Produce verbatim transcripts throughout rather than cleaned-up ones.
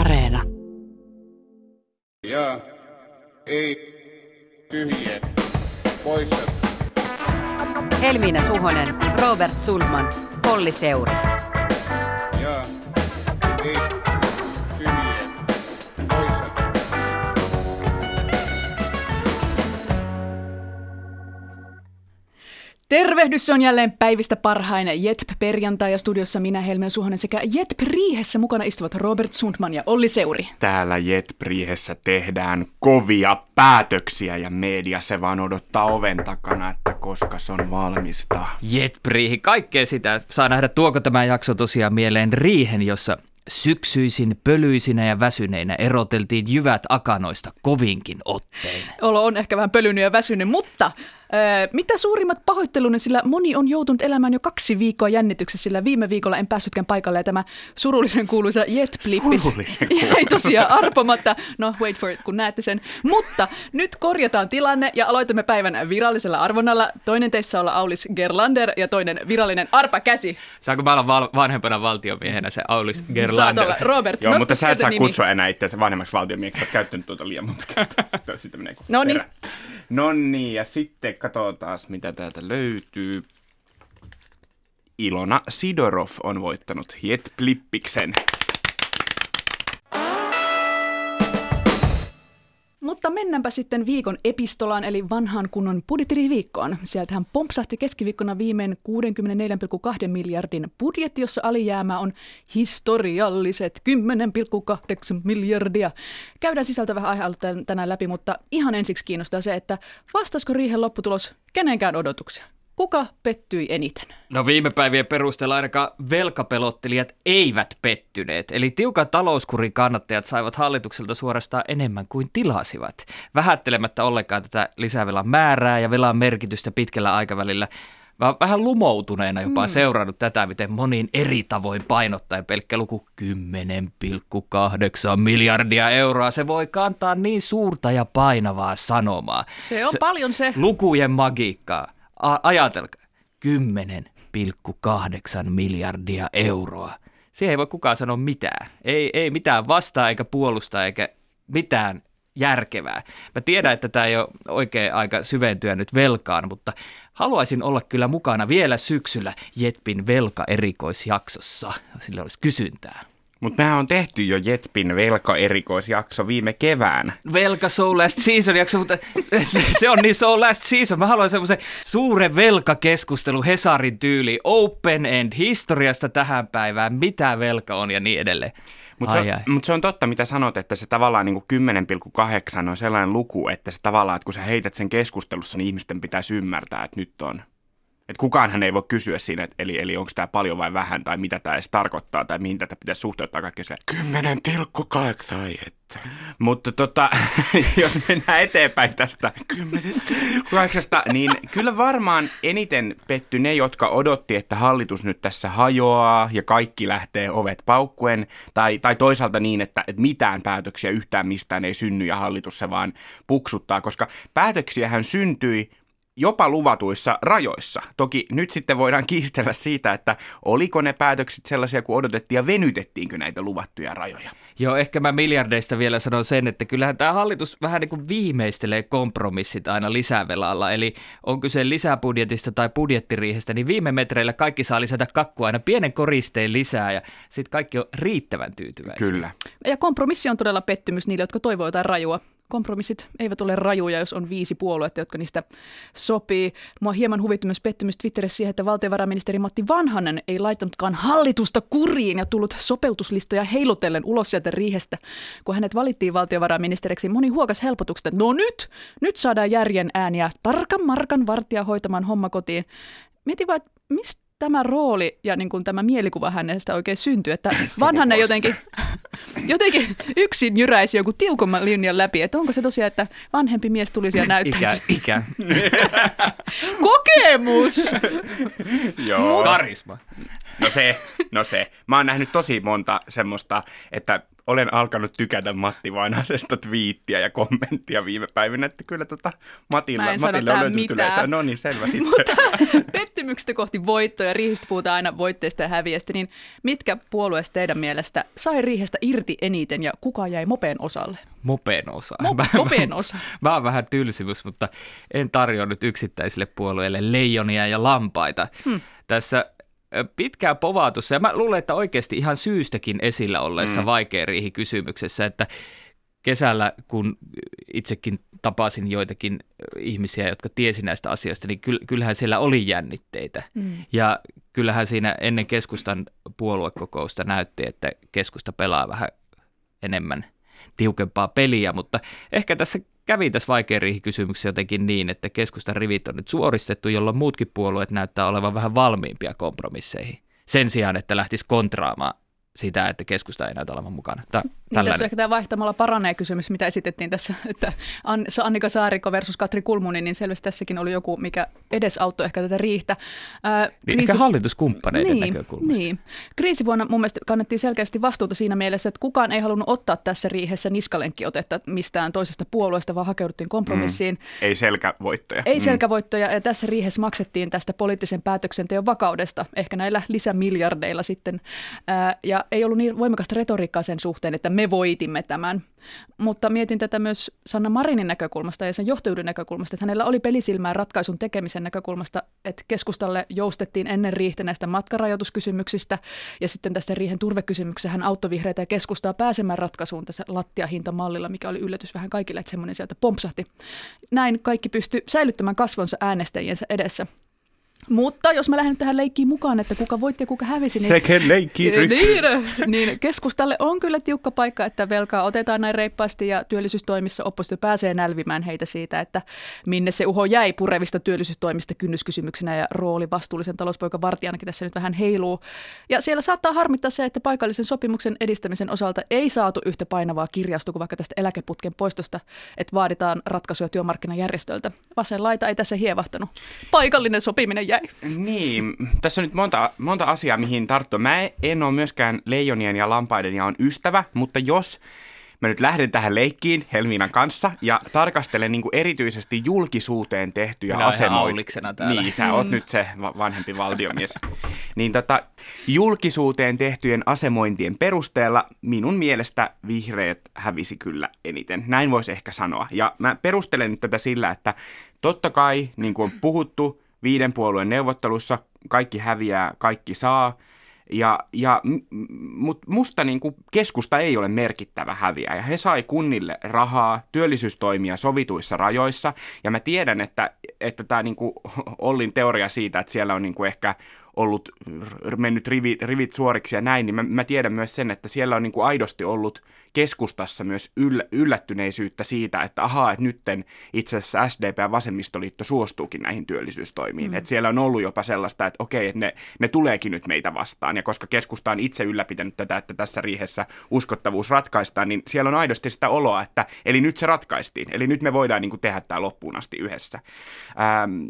Areena. Ja ei tyhjä poissa. Helmiina Suhonen, Robert Sundman, Olli Seuri. Ja ei tyhjä poissa. Tervehdys, se on jälleen päivistä parhain J E T P-perjantai ja studiossa minä, Helmiina Suhonen, sekä J E T P-riihessä mukana istuvat Robert Sundman ja Olli Seuri. Täällä J E T P-riihessä tehdään kovia päätöksiä ja media se vaan odottaa oven takana, että koska se on valmista. J E T P-riihi, kaikkea sitä. Saa nähdä, tuoko tämä jakso tosiaan mieleen riihen, jossa syksyisin, pölyisinä ja väsyneinä eroteltiin jyvät akanoista kovinkin ottein. Olo on ehkä vähän pölynyt ja väsynyt, mutta äh, mitä suurimmat pahoitteluni, sillä moni on joutunut elämään jo kaksi viikkoa jännityksessä, sillä viime viikolla en päässytkään paikalle ja tämä surullisen kuuluisa J E T P-lippis jäi tosiaan arpomatta. No, wait for it, kun näette sen. Mutta nyt korjataan tilanne ja aloitamme päivän virallisella arvonnalla. Toinen teissä olla Aulis Gerlander ja toinen virallinen arpakäsi. Saanko mä olla val- vanhempana valtiomiehenä se Aulis Gerlander? Olla, Robert, joo, mutta sä et saa nimi. Kutsua enää itseänsä vanhemmaksi valtiomieheksi, sä oot käyttänyt tuota liian monta kertaa. Sitten, sitten menee kuin Noniin. Perä. Noniin, ja sitten katsotaan, mitä täältä löytyy. Ilona Sidorov on voittanut J E T P-lippiksen. Mutta mennäänpä sitten viikon epistolaan, eli vanhaan kunnon budjettiriviikkoon. Sieltähän pompsahti keskiviikkona viimein kuusikymmentäneljä pilkku kaksi miljardin budjetti, jossa alijäämä on historialliset kymmenen pilkku kahdeksan miljardia. Käydään sisältö vähän aihealta tänään läpi, mutta ihan ensiksi kiinnostaa se, että vastaisiko riihen lopputulos kenenkään odotuksia? Kuka pettyi eniten? No viime päivien perusteella ainakaan velkapelottelijat eivät pettyneet. Eli tiukan talouskurin kannattajat saivat hallitukselta suorastaan enemmän kuin tilasivat. Vähättelemättä ollenkaan tätä lisävelan määrää ja velan merkitystä pitkällä aikavälillä. Mä oon vähän lumoutuneena jopa mm. seurannut tätä, miten moniin eri tavoin painottaen pelkkä luku kymmenen pilkku kahdeksan miljardia euroa. Se voi kantaa niin suurta ja painavaa sanomaa. Se on se, paljon se. Lukujen magiikkaa. A- ajatelkaa, kymmenen pilkku kahdeksan miljardia euroa. Siihen ei voi kukaan sanoa mitään. Ei, ei mitään vastaa eikä puolustaa eikä mitään järkevää. Mä tiedän, että tämä ei ole oikea aika syventyä nyt velkaan, mutta haluaisin olla kyllä mukana vielä syksyllä J E T P:n velkaerikoisjaksossa. Sillä olisi kysyntää. Mutta nämä on tehty jo J E T P:n velkaerikoisjakso viime kevään. Velka So Last Season-jakso, mutta se on niin So Last Season. Mä haluan semmoisen suuren velkakeskustelu Hesarin tyyli, open end, historiasta tähän päivään, mitä velka on ja niin edelleen. Mutta se, mut se on totta, mitä sanot, että se tavallaan niin kymmenen pilkku kahdeksan on sellainen luku, että se tavallaan, että kun sä heität sen keskustelussa, niin ihmisten pitäisi ymmärtää, että nyt on. Että kukaanhan ei voi kysyä siinä, että eli, eli onko tämä paljon vai vähän, tai mitä tämä edes tarkoittaa, tai mihin tätä pitäisi suhteuttaa kaikkea sillä. Kymmenen pilkku kahdeksan, että. Mutta tota, jos mennään eteenpäin tästä kymmenen kahdeksasta, niin kyllä varmaan eniten petty ne, jotka odotti, että hallitus nyt tässä hajoaa ja kaikki lähtee ovet paukkuen, tai, tai toisaalta niin, että, että mitään päätöksiä yhtään mistään ei synny ja hallitus se vaan puksuttaa, koska päätöksiähän syntyi jopa luvatuissa rajoissa. Toki nyt sitten voidaan kiistellä siitä, että oliko ne päätökset sellaisia kuin odotettiin ja venytettiinkö näitä luvattuja rajoja. Joo, ehkä mä miljardeista vielä sanon sen, että kyllähän tämä hallitus vähän niin kuin viimeistelee kompromissit aina lisävelalla. Eli on kyse lisäbudjetista tai budjettiriihestä, niin viime metreillä kaikki saa lisätä kakkua aina pienen koristeen lisää ja sitten kaikki on riittävän tyytyväisiä. Kyllä. Ja kompromissi on todella pettymys niille, jotka toivoo jotain rajua. Kompromissit eivät ole rajuja, jos on viisi puoluetta, jotka niistä sopii. Mua hieman huvitti myös pettymys Twitterissä siihen, että valtiovarainministeri Matti Vanhanen ei laittanutkaan hallitusta kuriin ja tullut sopeutuslistoja heilutellen ulos sieltä riihestä. Kun hänet valittiin valtiovarainministeriksi, moni huokas helpotukset, että no nyt, nyt saadaan järjen ääniä tarkan markan vartija hoitamaan homma kotiin. Mietin vaan, että mistä tämä rooli ja niin kuin tämä mielikuva hänestä oikein syntyy, että Vanhanen jotenkin, jotenkin yksin jyräisi joku tiukomman linjan läpi, että onko se tosiaan, että vanhempi mies tulisi ja näyttäisi. Ikä, ikä. Kokemus! Joo. Karisma. No se, no se. Mä oon nähnyt tosi monta semmoista, että olen alkanut tykätä Matti Vanhasesta twiittiä ja kommenttia viime päivinä, että kyllä tota Matilla, Matille on löytynyt yleensä. No niin, selvä sitten. Mutta pettymyksestä kohti voittoja, riihistä puhutaan aina voitteista ja häviästä, niin mitkä puolueesta teidän mielestä sai riihestä irti eniten ja kuka jäi mopeen osalle? Mopeen osa. Mop- mopeen osa. Mä oon vähän tylsimys, mutta en tarjoa nyt yksittäisille puolueille leijonia ja lampaita. Hmm. Tässä pitkään povaatussa, ja mä luulen, että oikeasti ihan syystäkin esillä olleessa mm. vaikea riihi kysymyksessä, että kesällä, kun itsekin tapasin joitakin ihmisiä, jotka tiesi näistä asioista, niin kyllähän siellä oli jännitteitä. Mm. Ja kyllähän siinä ennen keskustan puoluekokousta näytti, että keskusta pelaa vähän enemmän tiukempaa peliä, mutta ehkä tässä kävi tässä vaikea riihikysymyksessä jotenkin niin, että keskustan rivit on nyt suoristettu, jolloin muutkin puolueet näyttää olevan vähän valmiimpia kompromisseihin. Sen sijaan, että lähtisi kontraamaan sitä, että keskusta ei näytä olevan mukana. Tää, niin, tässä ehkä tämä vaihtamalla paranee kysymys, mitä esitettiin tässä, että Annika Saariko versus Katri Kulmuni, niin selvästi tässäkin oli joku, mikä edesauttoi ehkä tätä riihtä. Ää, niin, kriisi... Ehkä hallituskumppaneiden niin, näkökulmasta. Niin. Kriisivuonna mun mielestä kannettiin selkeästi vastuuta siinä mielessä, että kukaan ei halunnut ottaa tässä riihessä niskalenkkiotetta mistään toisesta puolueesta, vaan hakeuduttiin kompromissiin. Mm. Ei selkävoittoja. Ei mm. selkävoittoja, ja tässä riihessä maksettiin tästä poliittisen päätöksenteon vakaudesta, ehkä näillä lisämiljardeilla sitten, ää, ja ei ollut niin voimakasta retoriikkaa sen suhteen, että me voitimme tämän. Mutta mietin tätä myös Sanna Marinin näkökulmasta ja sen johtajuuden näkökulmasta, että hänellä oli pelisilmää ratkaisun tekemisen näkökulmasta, että keskustalle joustettiin ennen riihtä näistä matkarajoituskysymyksistä ja sitten tästä riihen turvekysymyksessä hän auttoi vihreitä ja keskustaa pääsemään ratkaisuun tässä lattiahintamallilla, mikä oli yllätys vähän kaikille, että semmoinen sieltä pompsahti. Näin kaikki pystyi säilyttämään kasvonsa äänestäjiensä edessä. Mutta jos mä lähden tähän leikkiin mukaan, että kuka voitti ja kuka hävisi, niin, leikki, niin, niin keskustalle on kyllä tiukka paikka, että velkaa otetaan näin reippaasti ja työllisyystoimissa oppositio pääsee nälvimään heitä siitä, että minne se uho jäi purevista työllisyystoimista kynnyskysymyksenä ja rooli vastuullisen talouspoikan vartijanakin tässä nyt vähän heiluu. Ja siellä saattaa harmittaa se, että paikallisen sopimuksen edistämisen osalta ei saatu yhtä painavaa kirjausta kuin vaikka tästä eläkeputken poistosta, että vaaditaan ratkaisuja työmarkkinajärjestöltä. Vasen laita ei tässä hievahtanut. Paikallinen sopiminen niin, tässä on nyt monta, monta asiaa, mihin tarttua. Mä en ole myöskään leijonien ja lampaiden ja on ystävä, mutta jos mä nyt lähden tähän leikkiin Helmiinan kanssa ja tarkastelen niin kuin erityisesti julkisuuteen tehtyjä asemointia. Niin, sä oot nyt se vanhempi valtiomies. Niin tota, julkisuuteen tehtyjen asemointien perusteella minun mielestä vihreät hävisi kyllä eniten. Näin voisi ehkä sanoa. Ja mä perustelen nyt tätä sillä, että totta kai, niin kuin on puhuttu, viiden puolueen neuvottelussa kaikki häviää, kaikki saa, ja, ja, mutta musta niin kuin keskusta ei ole merkittävä häviäjä. He sai kunnille rahaa, työllisyystoimia sovituissa rajoissa, ja mä tiedän, että, että tämä niin kuin Ollin teoria siitä, että siellä on niin kuin ehkä ollut mennyt rivi, rivit suoriksi ja näin, niin mä, mä tiedän myös sen, että siellä on niin kuin aidosti ollut keskustassa myös yll, yllättyneisyyttä siitä, että ahaa, että nytten itse asiassa S D P ja vasemmistoliitto suostuukin näihin työllisyystoimiin. Mm. Että siellä on ollut jopa sellaista, että okei, että ne, ne tuleekin nyt meitä vastaan. Ja koska keskusta on itse ylläpitänyt tätä, että tässä riihessä uskottavuus ratkaistaan, niin siellä on aidosti sitä oloa, että eli nyt se ratkaistiin. Eli nyt me voidaan niin kuin tehdä tämä loppuun asti yhdessä. Ähm,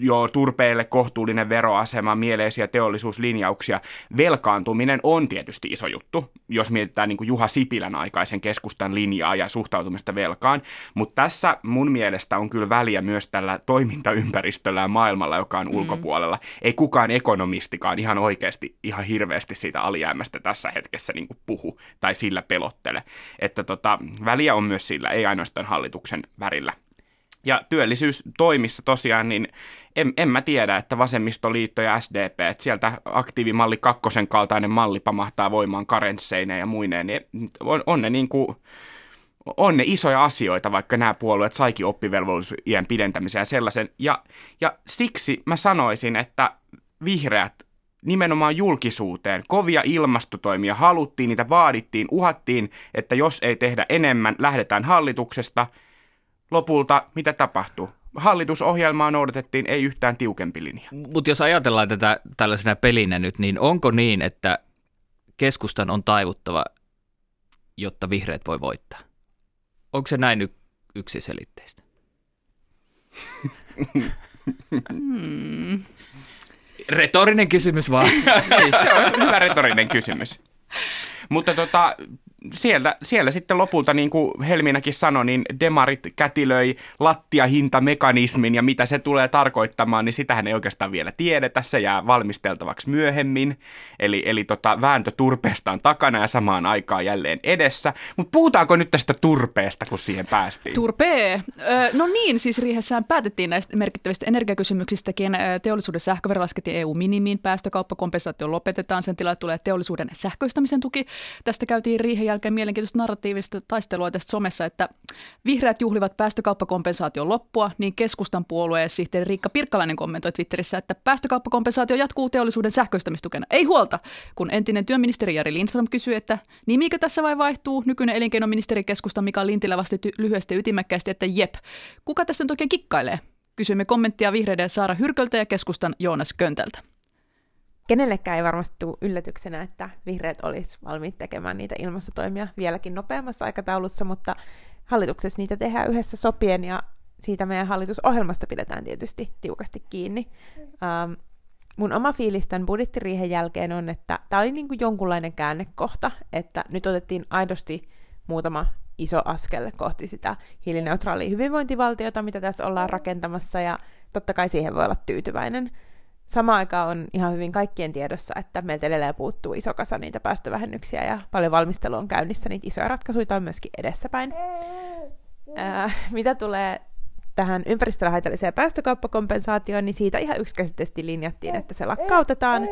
joo, turpeelle kohtuullinen veroasema, mieleen teollisuuslinjauksia. Velkaantuminen on tietysti iso juttu, jos mietitään niin kuin Juha Sipilän aikaisen keskustan linjaa ja suhtautumista velkaan, mutta tässä mun mielestä on kyllä väliä myös tällä toimintaympäristöllä ja maailmalla, joka on mm. ulkopuolella. Ei kukaan ekonomistikaan ihan oikeasti, ihan hirveästi siitä alijäämästä tässä hetkessä niin kuin puhu tai sillä pelottele. Että tota, väliä on myös sillä, ei ainoastaan hallituksen värillä. Ja työllisyystoimissa tosiaan, niin en, en mä tiedä, että vasemmistoliitto ja S D P, että sieltä aktiivimalli kakkosen kaltainen malli pamahtaa voimaan karensseineen ja muineen, niin on, on, ne niin kuin, on ne isoja asioita, vaikka nämä puolueet saikin oppivelvollisuusiän pidentämisen ja sellaisen. Ja, ja siksi mä sanoisin, että vihreät nimenomaan julkisuuteen, kovia ilmastotoimia haluttiin, niitä vaadittiin, uhattiin, että jos ei tehdä enemmän, lähdetään hallituksesta. Lopulta mitä tapahtuu? Hallitusohjelmaa noudatettiin, ei yhtään tiukempi linja. Mutta jos ajatellaan tätä tällaisena pelinä nyt, niin onko niin, että keskustan on taivuttava, jotta vihreät voi voittaa? Onko se näin y- yksiselitteistä? Hmm. Retorinen kysymys vaan. Se on hyvä retorinen kysymys. Mutta tota, siellä, siellä sitten lopulta, niin kuin Helmiinakin sanoi, niin demarit kätilöi lattiahintamekanismin ja mitä se tulee tarkoittamaan, niin sitähän ei oikeastaan vielä tiedetä. Se jää valmisteltavaksi myöhemmin. Eli, eli tota, vääntö turpeesta on takana ja samaan aikaan jälleen edessä. Mutta puhutaanko nyt tästä turpeesta, kun siihen päästiin? Turpee. No niin, siis riihessään päätettiin näistä merkittävistä energiakysymyksistäkin. Teollisuuden sähkövero laskettiin E U-minimiin, päästökauppakompensaatio lopetetaan, sen tilalle tulee teollisuuden sähköistämisen tuki. Tästä käytiin riihen jälkeen mielenkiintoista narratiivista taistelua tästä somessa, että vihreät juhlivat päästökauppakompensaation loppua, niin keskustan puolueen sihteeri Riikka Pirkkalainen kommentoi Twitterissä, että päästökauppakompensaatio jatkuu teollisuuden sähköistämistukena. Ei huolta, kun entinen työministeri Jari Lindström kysyi, että nimikö tässä vai vaihtuu, nykyinen elinkeinoministeri keskustan Mika Lintillä vastasi lyhyesti ja ytimäkkäästi, että jep, kuka tässä nyt oikein kikkailee? Kysyimme kommenttia vihreiden Saara Hyrköltä ja keskustan Joonas Köntältä. Kenellekään ei varmasti tule yllätyksenä, että vihreät olisi valmiit tekemään niitä ilmastotoimia vieläkin nopeammassa aikataulussa, mutta hallituksessa niitä tehdään yhdessä sopien ja siitä meidän hallitusohjelmasta pidetään tietysti tiukasti kiinni. Ähm, mun oma fiilis tämän budjettiriihen jälkeen on, että tämä oli niin kuin jonkunlainen käännekohta, että nyt otettiin aidosti muutama iso askel kohti sitä hiilineutraalia hyvinvointivaltiota, mitä tässä ollaan rakentamassa, ja totta kai siihen voi olla tyytyväinen. Samaan aikaan on ihan hyvin kaikkien tiedossa, että meiltä edelleen puuttuu iso kasa niitä päästövähennyksiä ja paljon valmistelua on käynnissä, niitä isoja ratkaisuja on myöskin edessäpäin. Ää, mitä tulee tähän ympäristöllä haitalliseen päästökauppakompensaatioon, niin siitä ihan yksikäsitteisesti linjattiin, että se lakkautetaan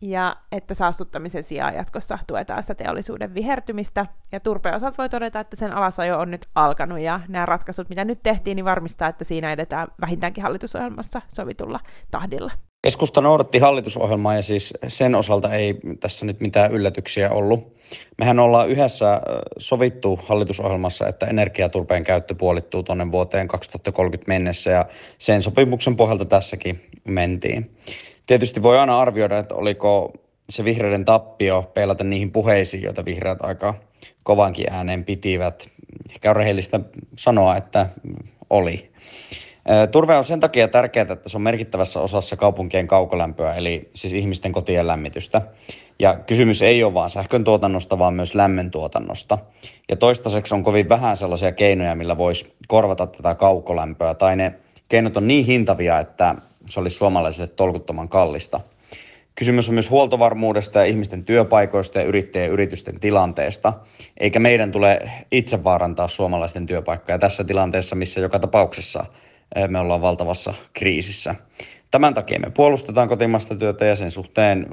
ja että saastuttamisen sijaan jatkossa tuetaan sitä teollisuuden vihertymistä. Ja turpeen osalta voi todeta, että sen alasajo on nyt alkanut ja nämä ratkaisut, mitä nyt tehtiin, niin varmistaa, että siinä edetään vähintäänkin hallitusohjelmassa sovitulla tahdilla. Keskusta noudatti hallitusohjelmaa ja siis sen osalta ei tässä nyt mitään yllätyksiä ollut. Mehän ollaan yhdessä sovittu hallitusohjelmassa, että energiaturpeen käyttö puolittuu tuonne vuoteen kaksituhattakolmekymmentä mennessä ja sen sopimuksen pohjalta tässäkin mentiin. Tietysti voi aina arvioida, että oliko se vihreiden tappio peilata niihin puheisiin, joita vihreät aika kovankin ääneen pitivät. Ehkä on rehellistä sanoa, että oli. Turve on sen takia tärkeää, että se on merkittävässä osassa kaupunkien kaukolämpöä, eli siis ihmisten kotien lämmitystä. Ja kysymys ei ole vain sähkön tuotannosta, vaan myös lämmön tuotannosta. Ja toistaiseksi on kovin vähän sellaisia keinoja, millä voisi korvata tätä kaukolämpöä. Tai ne keinot on niin hintavia, että se olisi suomalaisille tolkuttoman kallista. Kysymys on myös huoltovarmuudesta ja ihmisten työpaikoista ja yrittäjien ja yritysten tilanteesta. Eikä meidän tule itse vaarantaa suomalaisten työpaikkoja tässä tilanteessa, missä joka tapauksessa me ollaan valtavassa kriisissä. Tämän takia me puolustetaan kotimaista työtä ja sen suhteen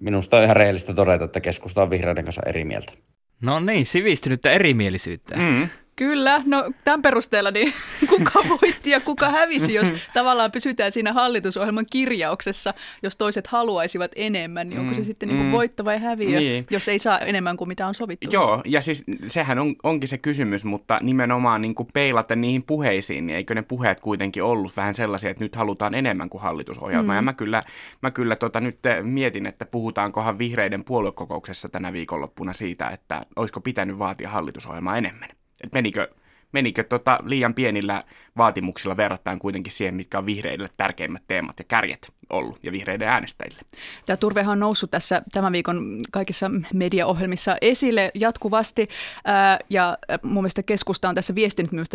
minusta on ihan rehellistä todeta, että keskusta on vihreiden kanssa eri mieltä. No niin, sivistynyttä erimielisyyttä. Mm. Kyllä, no tämän perusteella niin kuka voitti ja kuka hävisi, jos tavallaan pysytään siinä hallitusohjelman kirjauksessa, jos toiset haluaisivat enemmän, niin onko se sitten niin kuin voitto vai häviö, niin, jos ei saa enemmän kuin mitä on sovittu? Joo, ja siis sehän on, onkin se kysymys, mutta nimenomaan niin kuin peilata niihin puheisiin, niin eikö ne puheet kuitenkin ollut vähän sellaisia, että nyt halutaan enemmän kuin hallitusohjelma, mm. ja mä kyllä, mä kyllä tota nyt mietin, että puhutaankohan vihreiden puoluekokouksessa tänä viikonloppuna siitä, että olisiko pitänyt vaatia hallitusohjelmaa enemmän. Että menikö, menikö tota liian pienillä vaatimuksilla verrattain kuitenkin siihen, mitkä on vihreille tärkeimmät teemat ja kärjet ollut ja vihreiden äänestäjille. Tämä turvehan on noussut tässä tämän viikon kaikissa mediaohjelmissa esille jatkuvasti ää, ja mun mielestä keskusta on tässä viestinyt myös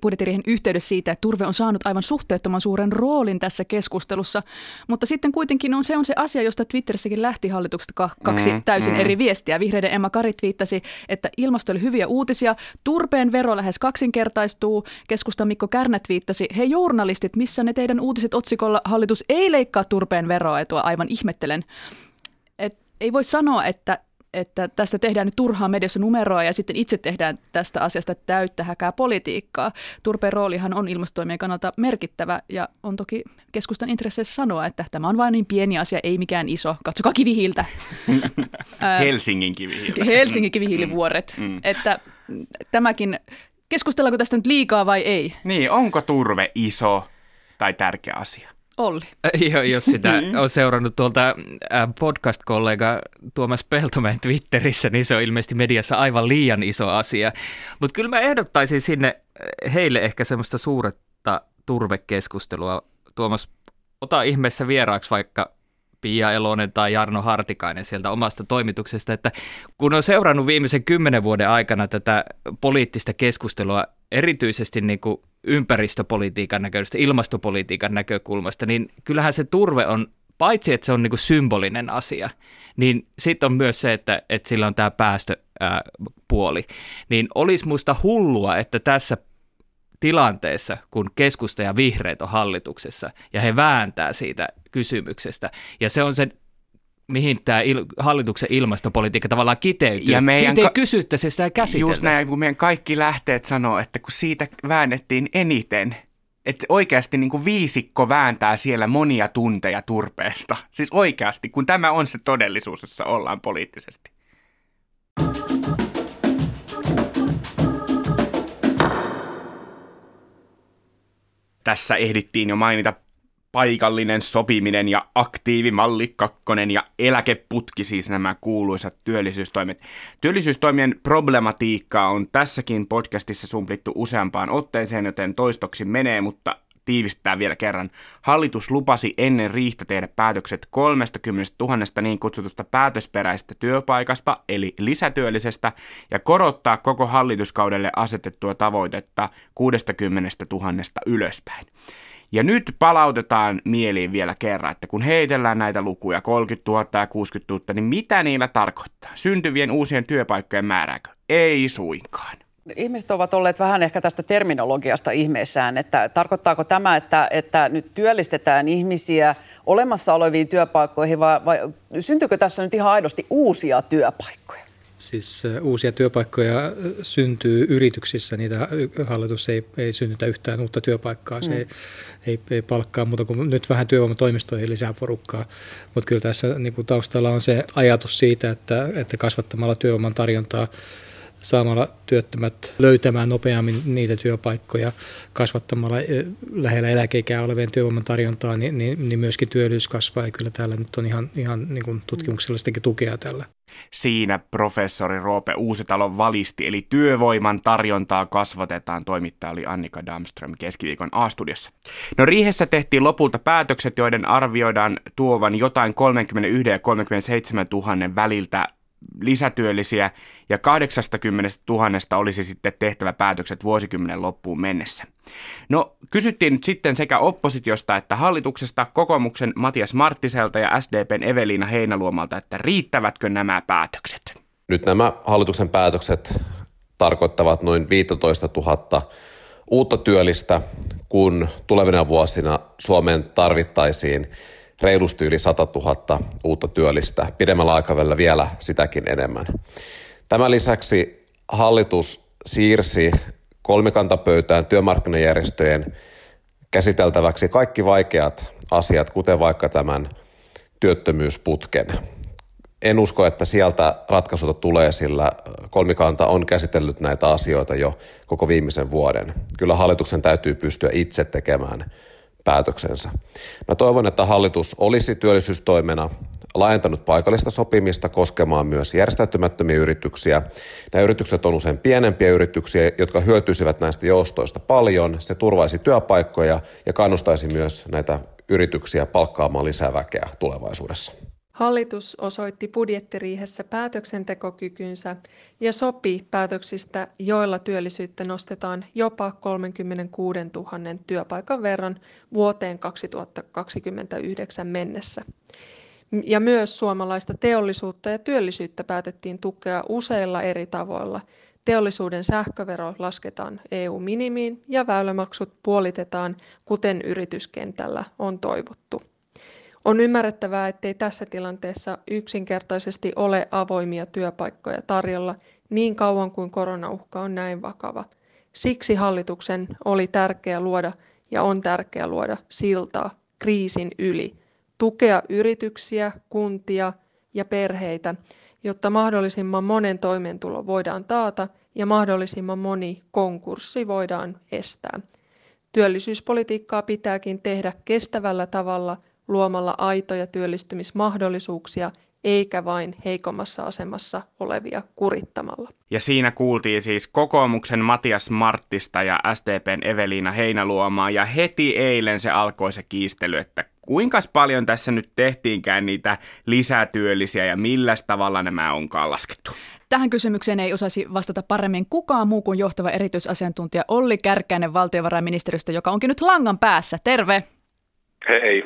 budjettiriihen yhteydessä siitä, että turve on saanut aivan suhteettoman suuren roolin tässä keskustelussa, mutta sitten kuitenkin on se on se asia, josta Twitterissäkin lähti hallituksesta kaksi mm, täysin mm. eri viestiä. Vihreiden Emma Karit viittasi, että ilmasto oli hyviä uutisia, turpeen vero lähes kaksinkertaistuu, keskustan Mikko Kärnä viittasi, hei journalistit, missä ne teidän uutiset otsikolla hallitus ei leikkaa turpeen veroetua, aivan ihmettelen. Et ei voi sanoa, että, että tästä tehdään nyt turhaa mediassa numeroa ja sitten itse tehdään tästä asiasta täyttä häkää politiikkaa. Turpeen roolihan on ilmastotoimien kannalta merkittävä ja on toki keskustan intresseissä sanoa, että tämä on vain niin pieni asia, ei mikään iso. Katsokaa kivihiiltä. Helsingin kivihiiltä. Helsingin kivihiilivuoret. Mm. Että tämäkin, keskustellaanko tästä nyt liikaa vai ei? Niin, onko turve iso tai tärkeä asia? Olli. Jos sitä on seurannut tuolta podcast-kollega Tuomas Peltomäen Twitterissä, niin se on ilmeisesti mediassa aivan liian iso asia. Mutta kyllä mä ehdottaisin sinne heille ehkä semmoista suuretta turvekeskustelua. Tuomas, ota ihmeessä vieraaksi vaikka Pia Elonen tai Jarno Hartikainen sieltä omasta toimituksesta, että kun on seurannut viimeisen kymmenen vuoden aikana tätä poliittista keskustelua, erityisesti niin kuin ympäristöpolitiikan näkökulmasta, ilmastopolitiikan näkökulmasta, niin kyllähän se turve on, paitsi että se on niin kuin symbolinen asia, niin sitten on myös se, että, että sillä on tämä päästöpuoli. Niin olisi musta hullua, että tässä tilanteessa, kun keskusta ja vihreät on hallituksessa ja he vääntää siitä kysymyksestä, ja se on se, mihin tämä il- hallituksen ilmastopolitiikka tavallaan kiteytyy. Siitä ei ka- kysyttäisi, sitä ei käsiteltäisi. Just näin, kun meidän kaikki lähteet sanoo, että kun siitä väännettiin eniten, että oikeasti niin kuin viisikko vääntää siellä monia tunteja turpeesta. Siis oikeasti, kun tämä on se todellisuus, jossa ollaan poliittisesti. Tässä ehdittiin jo mainita paikallinen sopiminen ja aktiivimalli kakkonen ja eläkeputki, siis nämä kuuluisat työllisyystoimet. Työllisyystoimien problematiikkaa on tässäkin podcastissa sumplittu useampaan otteeseen, joten toistoksi menee, mutta tiivistetään vielä kerran. Hallitus lupasi ennen riihtä tehdä päätökset kolmekymmentätuhatta niin kutsutusta päätösperäisestä työpaikasta, eli lisätyöllisestä, ja korottaa koko hallituskaudelle asetettua tavoitetta kuusikymmentätuhatta ylöspäin. Ja nyt palautetaan mieliin vielä kerran, että kun heitellään näitä lukuja, kolmekymmentätuhatta ja kuusikymmentätuhatta, niin mitä niillä tarkoittaa? Syntyvien uusien työpaikkojen määrääkö? Ei suinkaan. Ihmiset ovat olleet vähän ehkä tästä terminologiasta ihmeissään, että tarkoittaako tämä, että, että nyt työllistetään ihmisiä olemassa oleviin työpaikkoihin, vai, vai syntyykö tässä nyt ihan aidosti uusia työpaikkoja? Siis uusia työpaikkoja syntyy yrityksissä, niitä hallitus ei, ei synnytä yhtään uutta työpaikkaa, se mm. ei, ei, ei palkkaa muuta kuin nyt vähän työvoimatoimistoihin lisää porukkaa, mutta kyllä tässä niin kuin taustalla on se ajatus siitä, että, että kasvattamalla työvoiman tarjontaa, saamalla työttömät löytämään nopeammin niitä työpaikkoja, kasvattamalla lähellä eläkeikää olevien työvoiman tarjontaa, niin, niin, niin myöskin työllisyys kasvaa. Ja kyllä täällä nyt on ihan, ihan niin kuin tutkimuksellistakin tukea tällä. Siinä professori Roope Uusitalo valisti, eli työvoiman tarjontaa kasvatetaan. Toimittaja oli Annika Damström keskiviikon A-studiossa. No riihessä tehtiin lopulta päätökset, joiden arvioidaan tuovan jotain kolmekymmentäyksi ja kolmekymmentäseitsemän tuhatta väliltä lisätyöllisiä, ja kahdeksankymmentätuhatta olisi sitten tehtävä päätökset vuosikymmenen loppuun mennessä. No, kysyttiin nyt sitten sekä oppositiosta että hallituksesta, kokoomuksen Matias Marttiselta ja S D P:n Eveliina Heinaluomalta, että riittävätkö nämä päätökset? Nyt nämä hallituksen päätökset tarkoittavat noin viisitoistatuhatta uutta työllistä, kun tulevina vuosina Suomeen tarvittaisiin reilusti yli satatuhatta uutta työllistä, pidemmällä aikavälillä vielä sitäkin enemmän. Tämän lisäksi hallitus siirsi kolmikantapöytään työmarkkinajärjestöjen käsiteltäväksi kaikki vaikeat asiat, kuten vaikka tämän työttömyysputken. En usko, että sieltä ratkaisuja tulee, sillä kolmikanta on käsitellyt näitä asioita jo koko viimeisen vuoden. Kyllä hallituksen täytyy pystyä itse tekemään päätöksensä. Mä toivon, että hallitus olisi työllisyystoimena laajentanut paikallista sopimista koskemaan myös järjestäytymättömiä yrityksiä. Nämä yritykset on usein pienempiä yrityksiä, jotka hyötyisivät näistä joustoista paljon. Se turvaisi työpaikkoja ja kannustaisi myös näitä yrityksiä palkkaamaan lisää väkeä tulevaisuudessa. Hallitus osoitti budjettiriihessä päätöksentekokykynsä ja sopi päätöksistä, joilla työllisyyttä nostetaan jopa kolmekymmentäkuusituhatta työpaikan verran vuoteen kaksituhattakaksikymmentäyhdeksän mennessä. Ja myös suomalaista teollisuutta ja työllisyyttä päätettiin tukea useilla eri tavoilla. Teollisuuden sähkövero lasketaan E U-minimiin ja väylämaksut puolitetaan, kuten yrityskentällä on toivottu. On ymmärrettävää, ettei tässä tilanteessa yksinkertaisesti ole avoimia työpaikkoja tarjolla niin kauan kuin koronauhka on näin vakava. Siksi hallituksen oli tärkeää luoda ja on tärkeää luoda siltaa kriisin yli, tukea yrityksiä, kuntia ja perheitä, jotta mahdollisimman monen toimeentulo voidaan taata ja mahdollisimman moni konkurssi voidaan estää. Työllisyyspolitiikkaa pitääkin tehdä kestävällä tavalla, luomalla aitoja työllistymismahdollisuuksia, eikä vain heikommassa asemassa olevia kurittamalla. Ja siinä kuultiin siis kokoomuksen Matias Marttista ja S D P:n Eveliina Heinaluomaa, ja heti eilen se alkoi se kiistely, että kuinka paljon tässä nyt tehtiinkään niitä lisätyöllisiä ja millä tavalla nämä onkaan laskettu? Tähän kysymykseen ei osaisi vastata paremmin kukaan muu kuin johtava erityisasiantuntija Olli Kärkkäinen valtiovarainministeriöstä, joka onkin nyt langan päässä. Terve! Hei!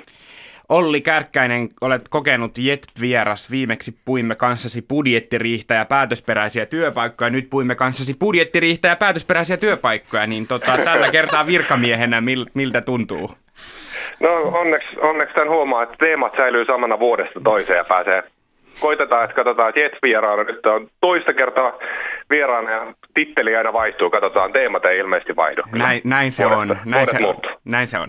Olli Kärkkäinen, olet kokenut Jet-vieras. Viimeksi puimme kanssasi budjettiriihtä ja päätösperäisiä työpaikkoja. Nyt puimme kanssasi budjettiriihtä ja päätösperäisiä työpaikkoja. Niin tota, tällä kertaa virkamiehenä mil, miltä tuntuu? No onneksi, onneksi tämän huomaa, että teemat säilyy samana vuodesta toiseen ja pääsee. Koitetaan, että katsotaan, että Jet-vieraana nyt on toista kertaa vieraana ja titteli aina vaihtuu. Katsotaan, teemat ei ilmeisesti vaihdu. Näin, näin se vuodesta, on. Näin se, näin se on.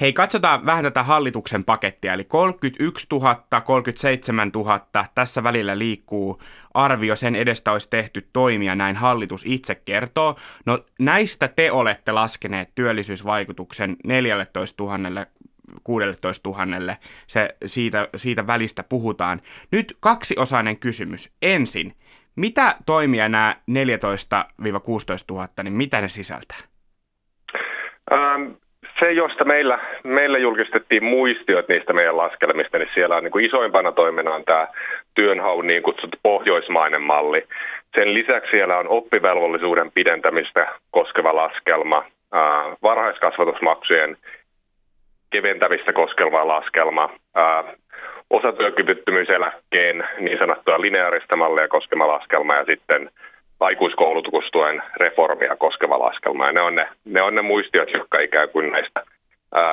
Hei, katsotaan vähän tätä hallituksen pakettia. Eli kolmekymmentäyksituhatta, kolmekymmentäseitsemäntuhatta, tässä välillä liikkuu arvio. Sen edestä olisi tehty toimia, näin hallitus itse kertoo. No näistä te olette laskeneet työllisyysvaikutuksen neljälletoistatuhannelle. kuudelletoistatuhannelle, se siitä, siitä välistä puhutaan. Nyt kaksiosainen kysymys. Ensin, mitä toimia nämä neljätoistatuhatta kuusitoistatuhatta, niin mitä ne sisältää? Ähm, se, josta meillä, meillä julkistettiin muistiot niistä meidän laskelmista, niin siellä on niin kuin isoimpana toimena on tämä työnhaun niin kutsuttu pohjoismainen malli. Sen lisäksi siellä on oppivelvollisuuden pidentämistä koskeva laskelma, äh, varhaiskasvatusmaksujen keventämistä koskeva laskelma, ää, osatyökyvyttömyyseläkkeen niin sanottua lineaarista mallia koskeva laskelma ja sitten aikuiskoulutustuen reformia koskeva laskelma. Ja ne on ne, ne, on ne muistiot, jotka ikään kuin näistä ää,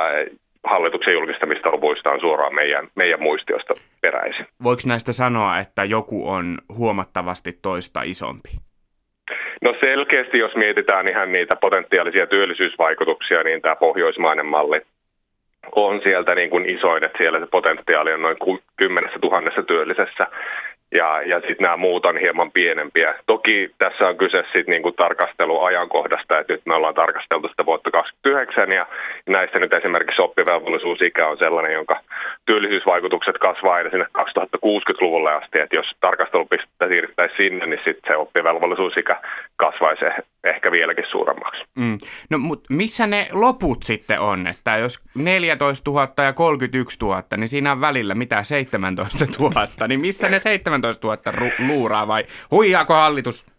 hallituksen julkistamista luvuista on suoraan meidän, meidän muistiosta peräisin. Voiko näistä sanoa, että joku on huomattavasti toista isompi? No selkeästi, jos mietitään ihan niitä potentiaalisia työllisyysvaikutuksia, niin tämä pohjoismainen malli on sieltä niin kuin isoin, että siellä se potentiaali on noin kymmenessä tuhannessa työllisessä ja, ja sitten nämä muut on hieman pienempiä. Toki tässä on kyse sitten niin kuin tarkasteluajankohdasta, että nyt me ollaan tarkasteltu sitä vuotta kaksikymmentäyhdeksän ja näistä nyt esimerkiksi oppivelvollisuusikä on sellainen, jonka työllisyysvaikutukset kasvaa aina sinne kaksituhattakuusikymmentäluvulle asti, että jos tarkastelupistettä siirryttäisiin sinne, niin sitten se oppivelvollisuusikä kasvaisi ehkä vieläkin suuremmaksi. Mm. No mutta missä ne loput sitten on, että jos neljätoistatuhatta ja kolmekymmentäyksituhatta, niin siinä on välillä mitä seitsemäntoistatuhatta, niin missä ne seitsemäntoistatuhatta ru- luuraa vai huijaako hallitus?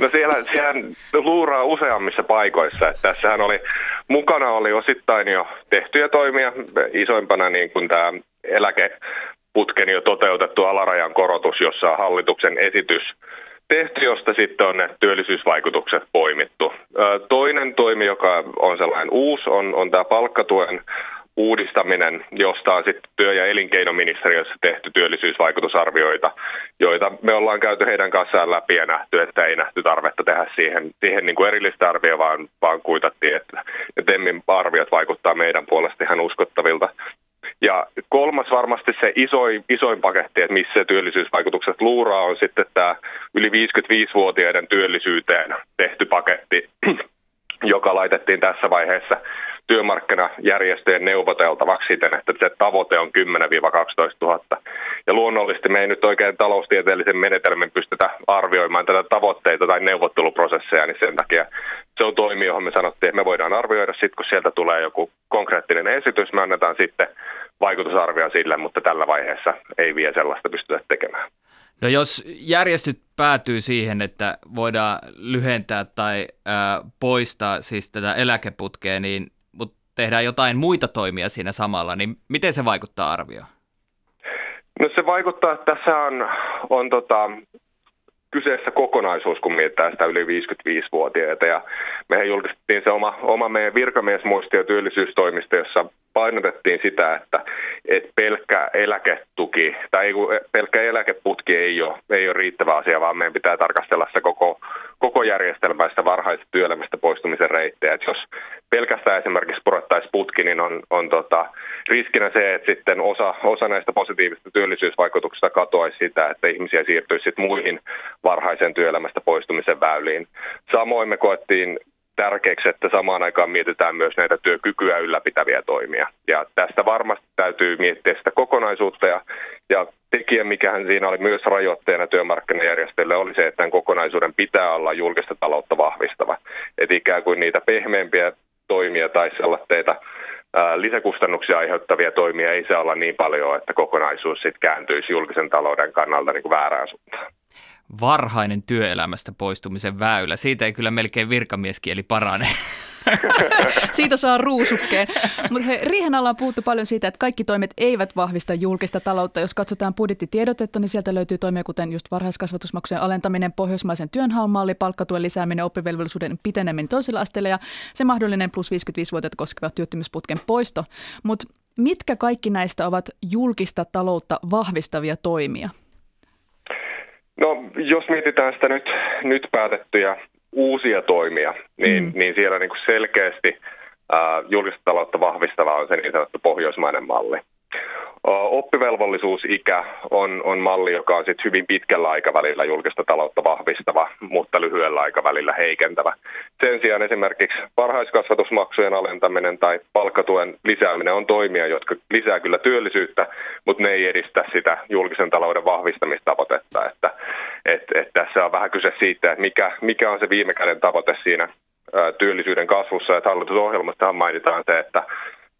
No siellä, siellä luuraa useammissa paikoissa, että tässähän oli mukana oli osittain jo tehtyjä toimia, isoimpana niin kuin tämä eläkeputken jo toteutettu alarajan korotus, jossa on hallituksen esitys tehty, josta sitten on ne työllisyysvaikutukset poimittu. Toinen toimi, joka on sellainen uusi, on, on tämä palkkatuen uudistaminen, josta on sitten työ- ja elinkeinoministeriössä tehty työllisyysvaikutusarvioita, joita me ollaan käyty heidän kanssaan läpi ja nähty, että ei nähty tarvetta tehdä siihen, siihen niin kuin erillistä arvioa, vaan, vaan kuitattiin, että TEMin arviot vaikuttaa meidän puolesta ihan uskottavilta. Ja kolmas varmasti se isoin, isoin paketti, että missä työllisyysvaikutukset luuraa, on sitten tämä yli viisikymmentäviisivuotiaiden työllisyyteen tehty paketti, joka laitettiin tässä vaiheessa työmarkkinajärjestöjen neuvoteltavaksi siten, että se tavoite on kymmenen kaksitoista tuhatta. Ja luonnollisesti me ei nyt oikein taloustieteellisen menetelmin pystytä arvioimaan tätä tavoitteita tai neuvotteluprosesseja, niin sen takia se on toimi, johon me sanottiin, että me voidaan arvioida sitten, kun sieltä tulee joku konkreettinen esitys, me annetaan sitten vaikutusarvio sille, mutta tällä vaiheessa ei vielä sellaista pystytä tekemään. No jos järjestöt päätyy siihen, että voidaan lyhentää tai ää, poistaa siis tätä eläkeputkea, niin mut tehdään jotain muita toimia siinä samalla, niin miten se vaikuttaa arvioon? No se vaikuttaa, että tässä on, on tota, kyseessä kokonaisuus, kun mietitään sitä yli viisikymmentäviisivuotiaita. Ja mehän julkistettiin se oma, oma meidän virkamiesmuistio työllisyystoimista, jossa painotettiin sitä, että, että pelkkä eläketuki tai pelkkä eläkeputki ei ole, ei ole riittävä asia, vaan meidän pitää tarkastella sitä koko, koko järjestelmää, sitä varhaisesta työelämästä poistumisen reittejä. Että jos pelkästään esimerkiksi purettaisiin putki, niin on, on tota, riskinä se, että sitten osa, osa näistä positiivisista työllisyysvaikutuksista katoaisi sitä, että ihmisiä siirtyisi sitten muihin varhaisen työelämästä poistumisen väyliin. Samoin me koettiin tärkeäksi, että samaan aikaan mietitään myös näitä työkykyä ylläpitäviä toimia. Ja tästä varmasti täytyy miettiä sitä kokonaisuutta ja, ja tekijä, mikähän siinä oli myös rajoitteena työmarkkinajärjestöille, oli se, että tämän kokonaisuuden pitää olla julkista taloutta vahvistava. Että ikään kuin niitä pehmeämpiä toimia tai sellaisia lisäkustannuksia aiheuttavia toimia ei saa olla niin paljon, että kokonaisuus sitten kääntyisi julkisen talouden kannalta niin kuin väärään suuntaan. Varhainen työelämästä poistumisen väylä. Siitä ei kyllä melkein virkamieskin eli parane. Siitä saa ruusukkeen. Mutta riihen alla on puhuttu paljon siitä, että kaikki toimet eivät vahvista julkista taloutta. Jos katsotaan budjettitiedotetta, niin sieltä löytyy toimia kuten just varhaiskasvatusmaksujen alentaminen, pohjoismaisen työnhaun malli, palkkatuen lisääminen, oppivelvollisuuden piteneminen toisella asteella ja se mahdollinen plus viisikymmentäviisivuotiaat koskeva työttömyysputken poisto. Mutta mitkä kaikki näistä ovat julkista taloutta vahvistavia toimia? No, jos mietitään sitä nyt, nyt päätettyjä uusia toimia, niin, mm. niin siellä niin kuin selkeästi ää, julkista taloutta vahvistava on se niin sanottu pohjoismainen malli. O, oppivelvollisuusikä on, on malli, joka on sit hyvin pitkällä aikavälillä julkista taloutta vahvistava, mutta lyhyellä aikavälillä heikentävä. Sen sijaan esimerkiksi varhaiskasvatusmaksujen alentaminen tai palkkatuen lisääminen on toimia, jotka lisää kyllä työllisyyttä, mutta ne ei edistä sitä julkisen talouden vahvistamistavoitetta. Että, et, et tässä on vähän kyse siitä, että mikä, mikä on se viime käden tavoite siinä ä, työllisyyden kasvussa. Että hallitusohjelmastahan mainitaan se, että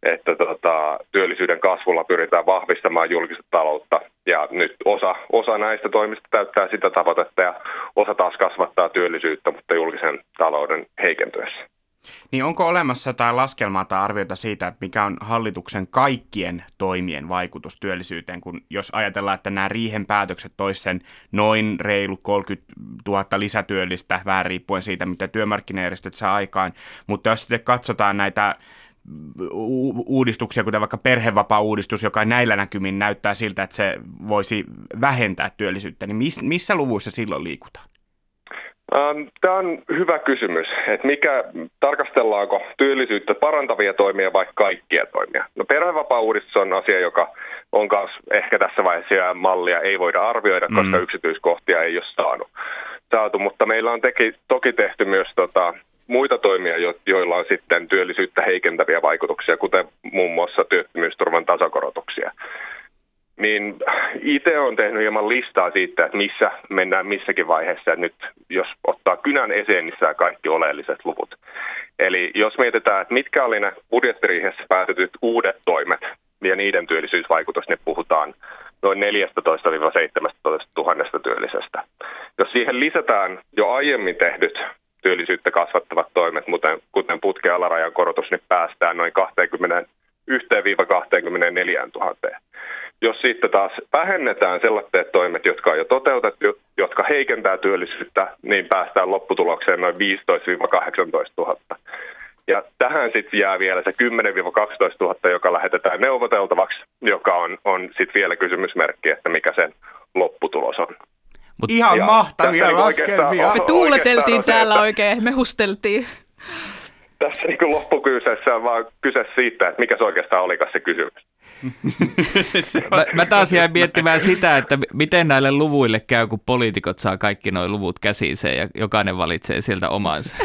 että tota, työllisyyden kasvulla pyritään vahvistamaan julkista taloutta, ja nyt osa, osa näistä toimista täyttää sitä tavoitetta, ja osa taas kasvattaa työllisyyttä, mutta julkisen talouden heikentyessä. Niin onko olemassa jotain laskelmaa tai arviota siitä, että mikä on hallituksen kaikkien toimien vaikutus työllisyyteen, kun jos ajatellaan, että nämä riihen päätökset toisen noin reilu kolmekymmentätuhatta lisätyöllistä, vähän riippuen siitä, mitä työmarkkinajärjestöt saa aikaan, mutta jos sitten katsotaan näitä uudistuksia, kuten vaikka perhevapaa-uudistus, joka näillä näkymin näyttää siltä, että se voisi vähentää työllisyyttä, niin missä luvuissa silloin liikutaan? Tämä on hyvä kysymys, että mikä, tarkastellaanko työllisyyttä parantavia toimia vai kaikkia toimia? No perhevapaa-uudistus on asia, joka on myös ehkä tässä vaiheessa mallia ei voida arvioida, koska mm. yksityiskohtia ei ole saanut, saatu, mutta meillä on teki, toki tehty myös tota, muita toimia, joilla on sitten työllisyyttä heikentäviä vaikutuksia, kuten muun muassa työttömyysturvan tasokorotuksia. Niin itse olen tehnyt hieman listaa siitä, että missä mennään missäkin vaiheessa. Ja nyt jos ottaa kynän esiin, niin saa kaikki oleelliset luvut. Eli jos mietitään, että mitkä oli ne budjettiriihessä päätetyt uudet toimet ja niiden työllisyysvaikutus, niin puhutaan noin neljätoista–seitsemäntoista tuhatta työllisestä. Jos siihen lisätään jo aiemmin tehdyt työllisyyttä kasvattavat toimet, kuten putken alarajan korotus, niin päästään noin kaksikymmentäyksi–kaksikymmentäneljä tuhatta. Jos sitten taas vähennetään sellaiset toimet, jotka on jo toteutettu, jotka heikentää työllisyyttä, niin päästään lopputulokseen noin viisitoista–kahdeksantoista tuhatta. Ja tähän sitten jää vielä se kymmenen–kaksitoista tuhatta, joka lähetetään neuvoteltavaksi, joka on, on sitten vielä kysymysmerkki, että mikä sen lopputulos on. Mut ihan mahtavia laskelmia. Me tuuleteltiin täällä oikein, me husteltiin. Tässä niin loppukyseessä on vaan kyse siitä, että mikä se oikeastaan olikaan se kysymys. mä, mä taas jäin miettimään sitä, että miten näille luvuille käy, kun poliitikot saa kaikki nuo luvut käsiinsä ja jokainen valitsee sieltä omansa.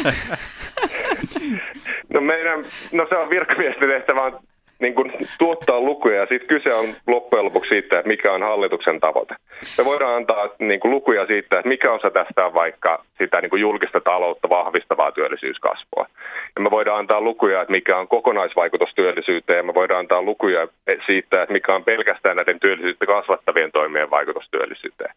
no, meidän, no se on virkamiesten tehtävä on niin kuin tuottaa lukuja, ja sitten kyse on loppujen lopuksi siitä, että mikä on hallituksen tavoite. Me voidaan antaa niin kuin lukuja siitä, että mikä osa tästä on vaikka sitä niin kuin julkista taloutta vahvistavaa työllisyyskasvua. Ja me voidaan antaa lukuja, että mikä on kokonaisvaikutus työllisyyteen, ja me voidaan antaa lukuja siitä, että mikä on pelkästään näiden työllisyyttä kasvattavien toimien vaikutus työllisyyteen.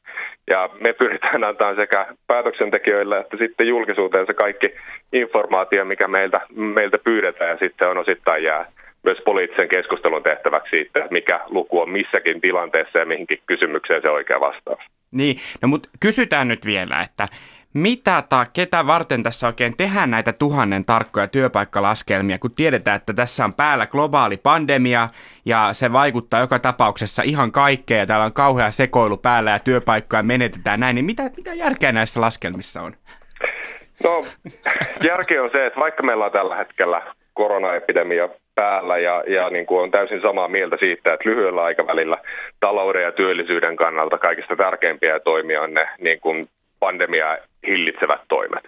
Ja me pyritään antamaan sekä päätöksentekijöille että sitten julkisuuteen se kaikki informaatio, mikä meiltä, meiltä pyydetään, ja sitten on osittain jää myös poliittisen keskustelun tehtäväksi siitä, mikä luku on missäkin tilanteessa ja mihinkin kysymykseen se oikea vastaus. Niin, no mutta kysytään nyt vielä, että mitä tai ketä varten tässä oikein tehdään näitä tuhannen tarkkoja työpaikkalaskelmia, kun tiedetään, että tässä on päällä globaali pandemia ja se vaikuttaa joka tapauksessa ihan kaikkeen ja täällä on kauhea sekoilu päällä ja työpaikkoja menetetään näin, niin mitä, mitä järkeä näissä laskelmissa on? No järki on se, että vaikka meillä on tällä hetkellä koronaepidemia päällä ja, ja niin kuin on täysin samaa mieltä siitä, että lyhyellä aikavälillä talouden ja työllisyyden kannalta kaikista tärkeimpiä toimia on ne niin kuin pandemiaa hillitsevät toimet.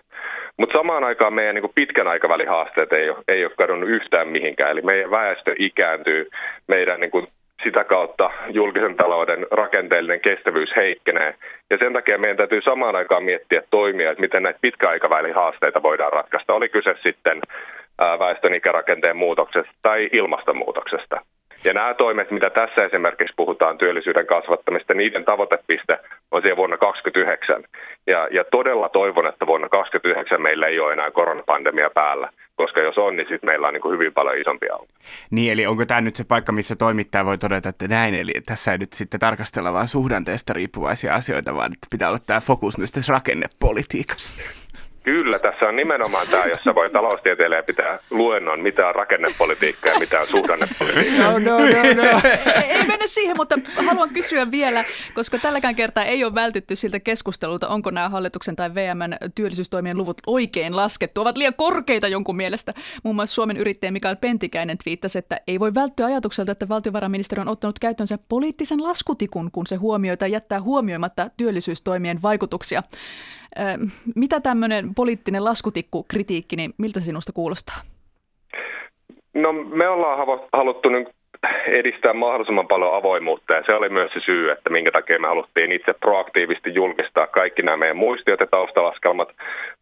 Mutta samaan aikaan meidän niin kuin pitkän aikavälin haasteet ei ole, ei ole kadonnut yhtään mihinkään, eli meidän väestö ikääntyy, meidän niin kuin sitä kautta julkisen talouden rakenteellinen kestävyys heikkenee. Ja sen takia meidän täytyy samaan aikaan miettiä toimia, että miten näitä pitkäaikavälin haasteita voidaan ratkaista. Oli kyse sitten väestön ikärakenteen muutoksesta tai ilmastonmuutoksesta. Ja nämä toimet, mitä tässä esimerkiksi puhutaan työllisyyden kasvattamista, niiden tavoitepiste on siellä vuonna kaksikymmentäyhdeksän. Ja, ja todella toivon, että vuonna kaksikymmentäyhdeksän meillä ei ole enää koronapandemia päällä, koska jos on, niin sitten meillä on niin kuin hyvin paljon isompia ongelmia. Niin, eli onko tämä nyt se paikka, missä toimittaja voi todeta, että näin, eli tässä ei nyt sitten tarkastella vain suhdanteesta riippuvaisia asioita, vaan pitää olla tämä fokus myös tässä rakennepolitiikassa. Kyllä, tässä on nimenomaan tämä, jossa voi taloustieteilijä pitää luennon, mitä on rakennepolitiikka ja mitä on suhdannepolitiikka. No, no, no, no. Ei, ei mennä siihen, mutta haluan kysyä vielä, koska tälläkään kertaa ei ole vältytty siltä keskustelulta, onko nämä hallituksen tai V M:n työllisyystoimien luvut oikein laskettu. Ovat liian korkeita jonkun mielestä. Muun muassa Suomen yrittäjä Mikael Pentikäinen twiittasi, että ei voi välttyä ajatukselta, että valtiovarainministeriö on ottanut käyttöönsä poliittisen laskutikun, kun se huomioi tai jättää huomioimatta työllisyystoimien vaikutuksia. Mitä tämmöinen poliittinen laskutikkukritiikki, niin miltä sinusta kuulostaa? No me ollaan haluttu edistää mahdollisimman paljon avoimuutta ja se oli myös se syy, että minkä takia me haluttiin itse proaktiivisesti julkistaa kaikki nämä meidän muistiot ja taustalaskelmat,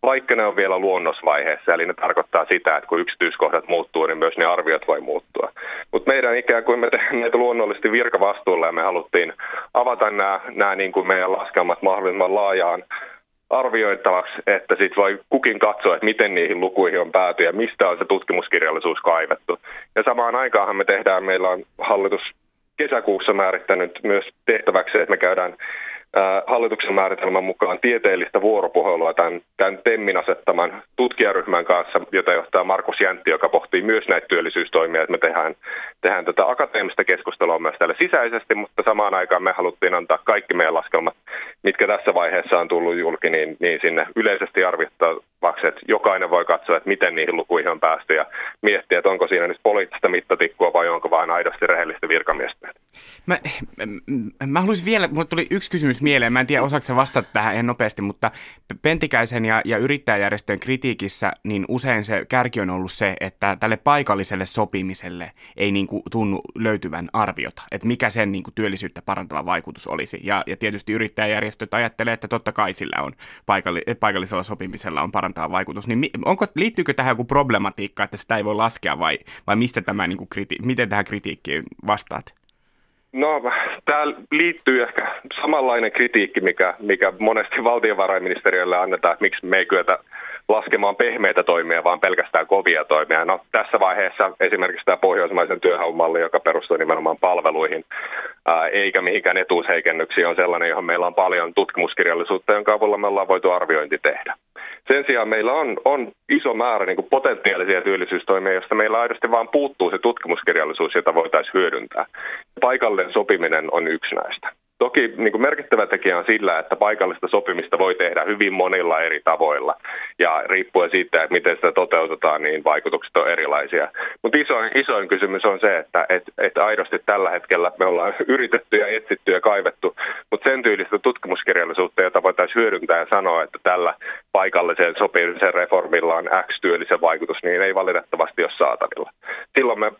vaikka ne on vielä luonnosvaiheessa. Eli ne tarkoittaa sitä, että kun yksityiskohdat muuttuu, niin myös ne arviot voi muuttua. Mutta meidän ikään kuin me tehdään näitä luonnollisesti virkavastuulla ja me haluttiin avata nämä, nämä niin kuin meidän laskelmat mahdollisimman laajaan arvioitavaksi, että sitten voi kukin katsoa, että miten niihin lukuihin on pääty ja mistä on se tutkimuskirjallisuus kaivettu. Ja samaan aikaanhan me tehdään, meillä on hallitus kesäkuussa määrittänyt myös tehtäväksi, että me käydään hallituksen määritelmän mukaan tieteellistä vuoropuhelua tämän, tämän TEMin asettaman tutkijaryhmän kanssa, jota johtaa Markus Jäntti, joka pohtii myös näitä työllisyystoimia, että me tehdään, tehdään tätä akateemista keskustelua myös täällä sisäisesti, mutta samaan aikaan me haluttiin antaa kaikki meidän laskelmat, mitkä tässä vaiheessa on tullut julki, niin, niin sinne yleisesti arvittavaksi, että jokainen voi katsoa, että miten niihin lukuihin on päästy ja miettiä, että onko siinä nyt poliittista mittatikkua vai onko vain aidosti rehellistä virkamiestä. Mä, mä, mä haluaisin vielä, mulle tuli yksi kysymys mieleen. Mä en tiedä, osaako sä vastata tähän ihan nopeasti, mutta Pentikäisen ja, ja yrittäjäjärjestöjen kritiikissä niin usein se kärki on ollut se, että tälle paikalliselle sopimiselle ei niin kuin tunnu löytyvän arviota, että mikä sen niin kuin työllisyyttä parantava vaikutus olisi. Ja, ja tietysti yrittäjäjärjestöt ajattelee, että totta kai sillä on paikalli- paikallisella sopimisella on parantava vaikutus. Niin onko, liittyykö tähän joku problematiikka, että sitä ei voi laskea vai, vai mistä tämä, niin kuin kriti- miten tähän kritiikkiin vastaat? No, tämä liittyy ehkä samanlainen kritiikki, mikä, mikä monesti valtiovarainministeriölle annetaan, että miksi me ei kyetä laskemaan pehmeitä toimia, vaan pelkästään kovia toimia. No, tässä vaiheessa esimerkiksi tämä pohjoismaisen työhaun malli, joka perustuu nimenomaan palveluihin, ää, eikä mihinkään etuusheikennyksiin, on sellainen, johon meillä on paljon tutkimuskirjallisuutta, jonka avulla me ollaan voitu arviointi tehdä. Sen sijaan meillä on, on iso määrä niin kuin potentiaalisia työllisyystoimia, joista meillä aidosti vaan puuttuu se tutkimuskirjallisuus, jota voitaisiin hyödyntää. Paikallinen sopiminen on yksi näistä. Toki niin kuin merkittävä tekijä on sillä, että paikallista sopimista voi tehdä hyvin monilla eri tavoilla. Ja riippuen siitä, että miten sitä toteutetaan, niin vaikutukset on erilaisia. Mutta isoin, isoin kysymys on se, että et, et aidosti tällä hetkellä me ollaan yritetty ja etsitty ja kaivettu, mutta sen tyylistä tutkimuskirjallisuutta, jota voitaisiin hyödyntää ja sanoa, että tällä paikalliseen sopimisen reformilla on X-tyylisen vaikutus, niin ei valitettavasti ole saatavilla. Silloin me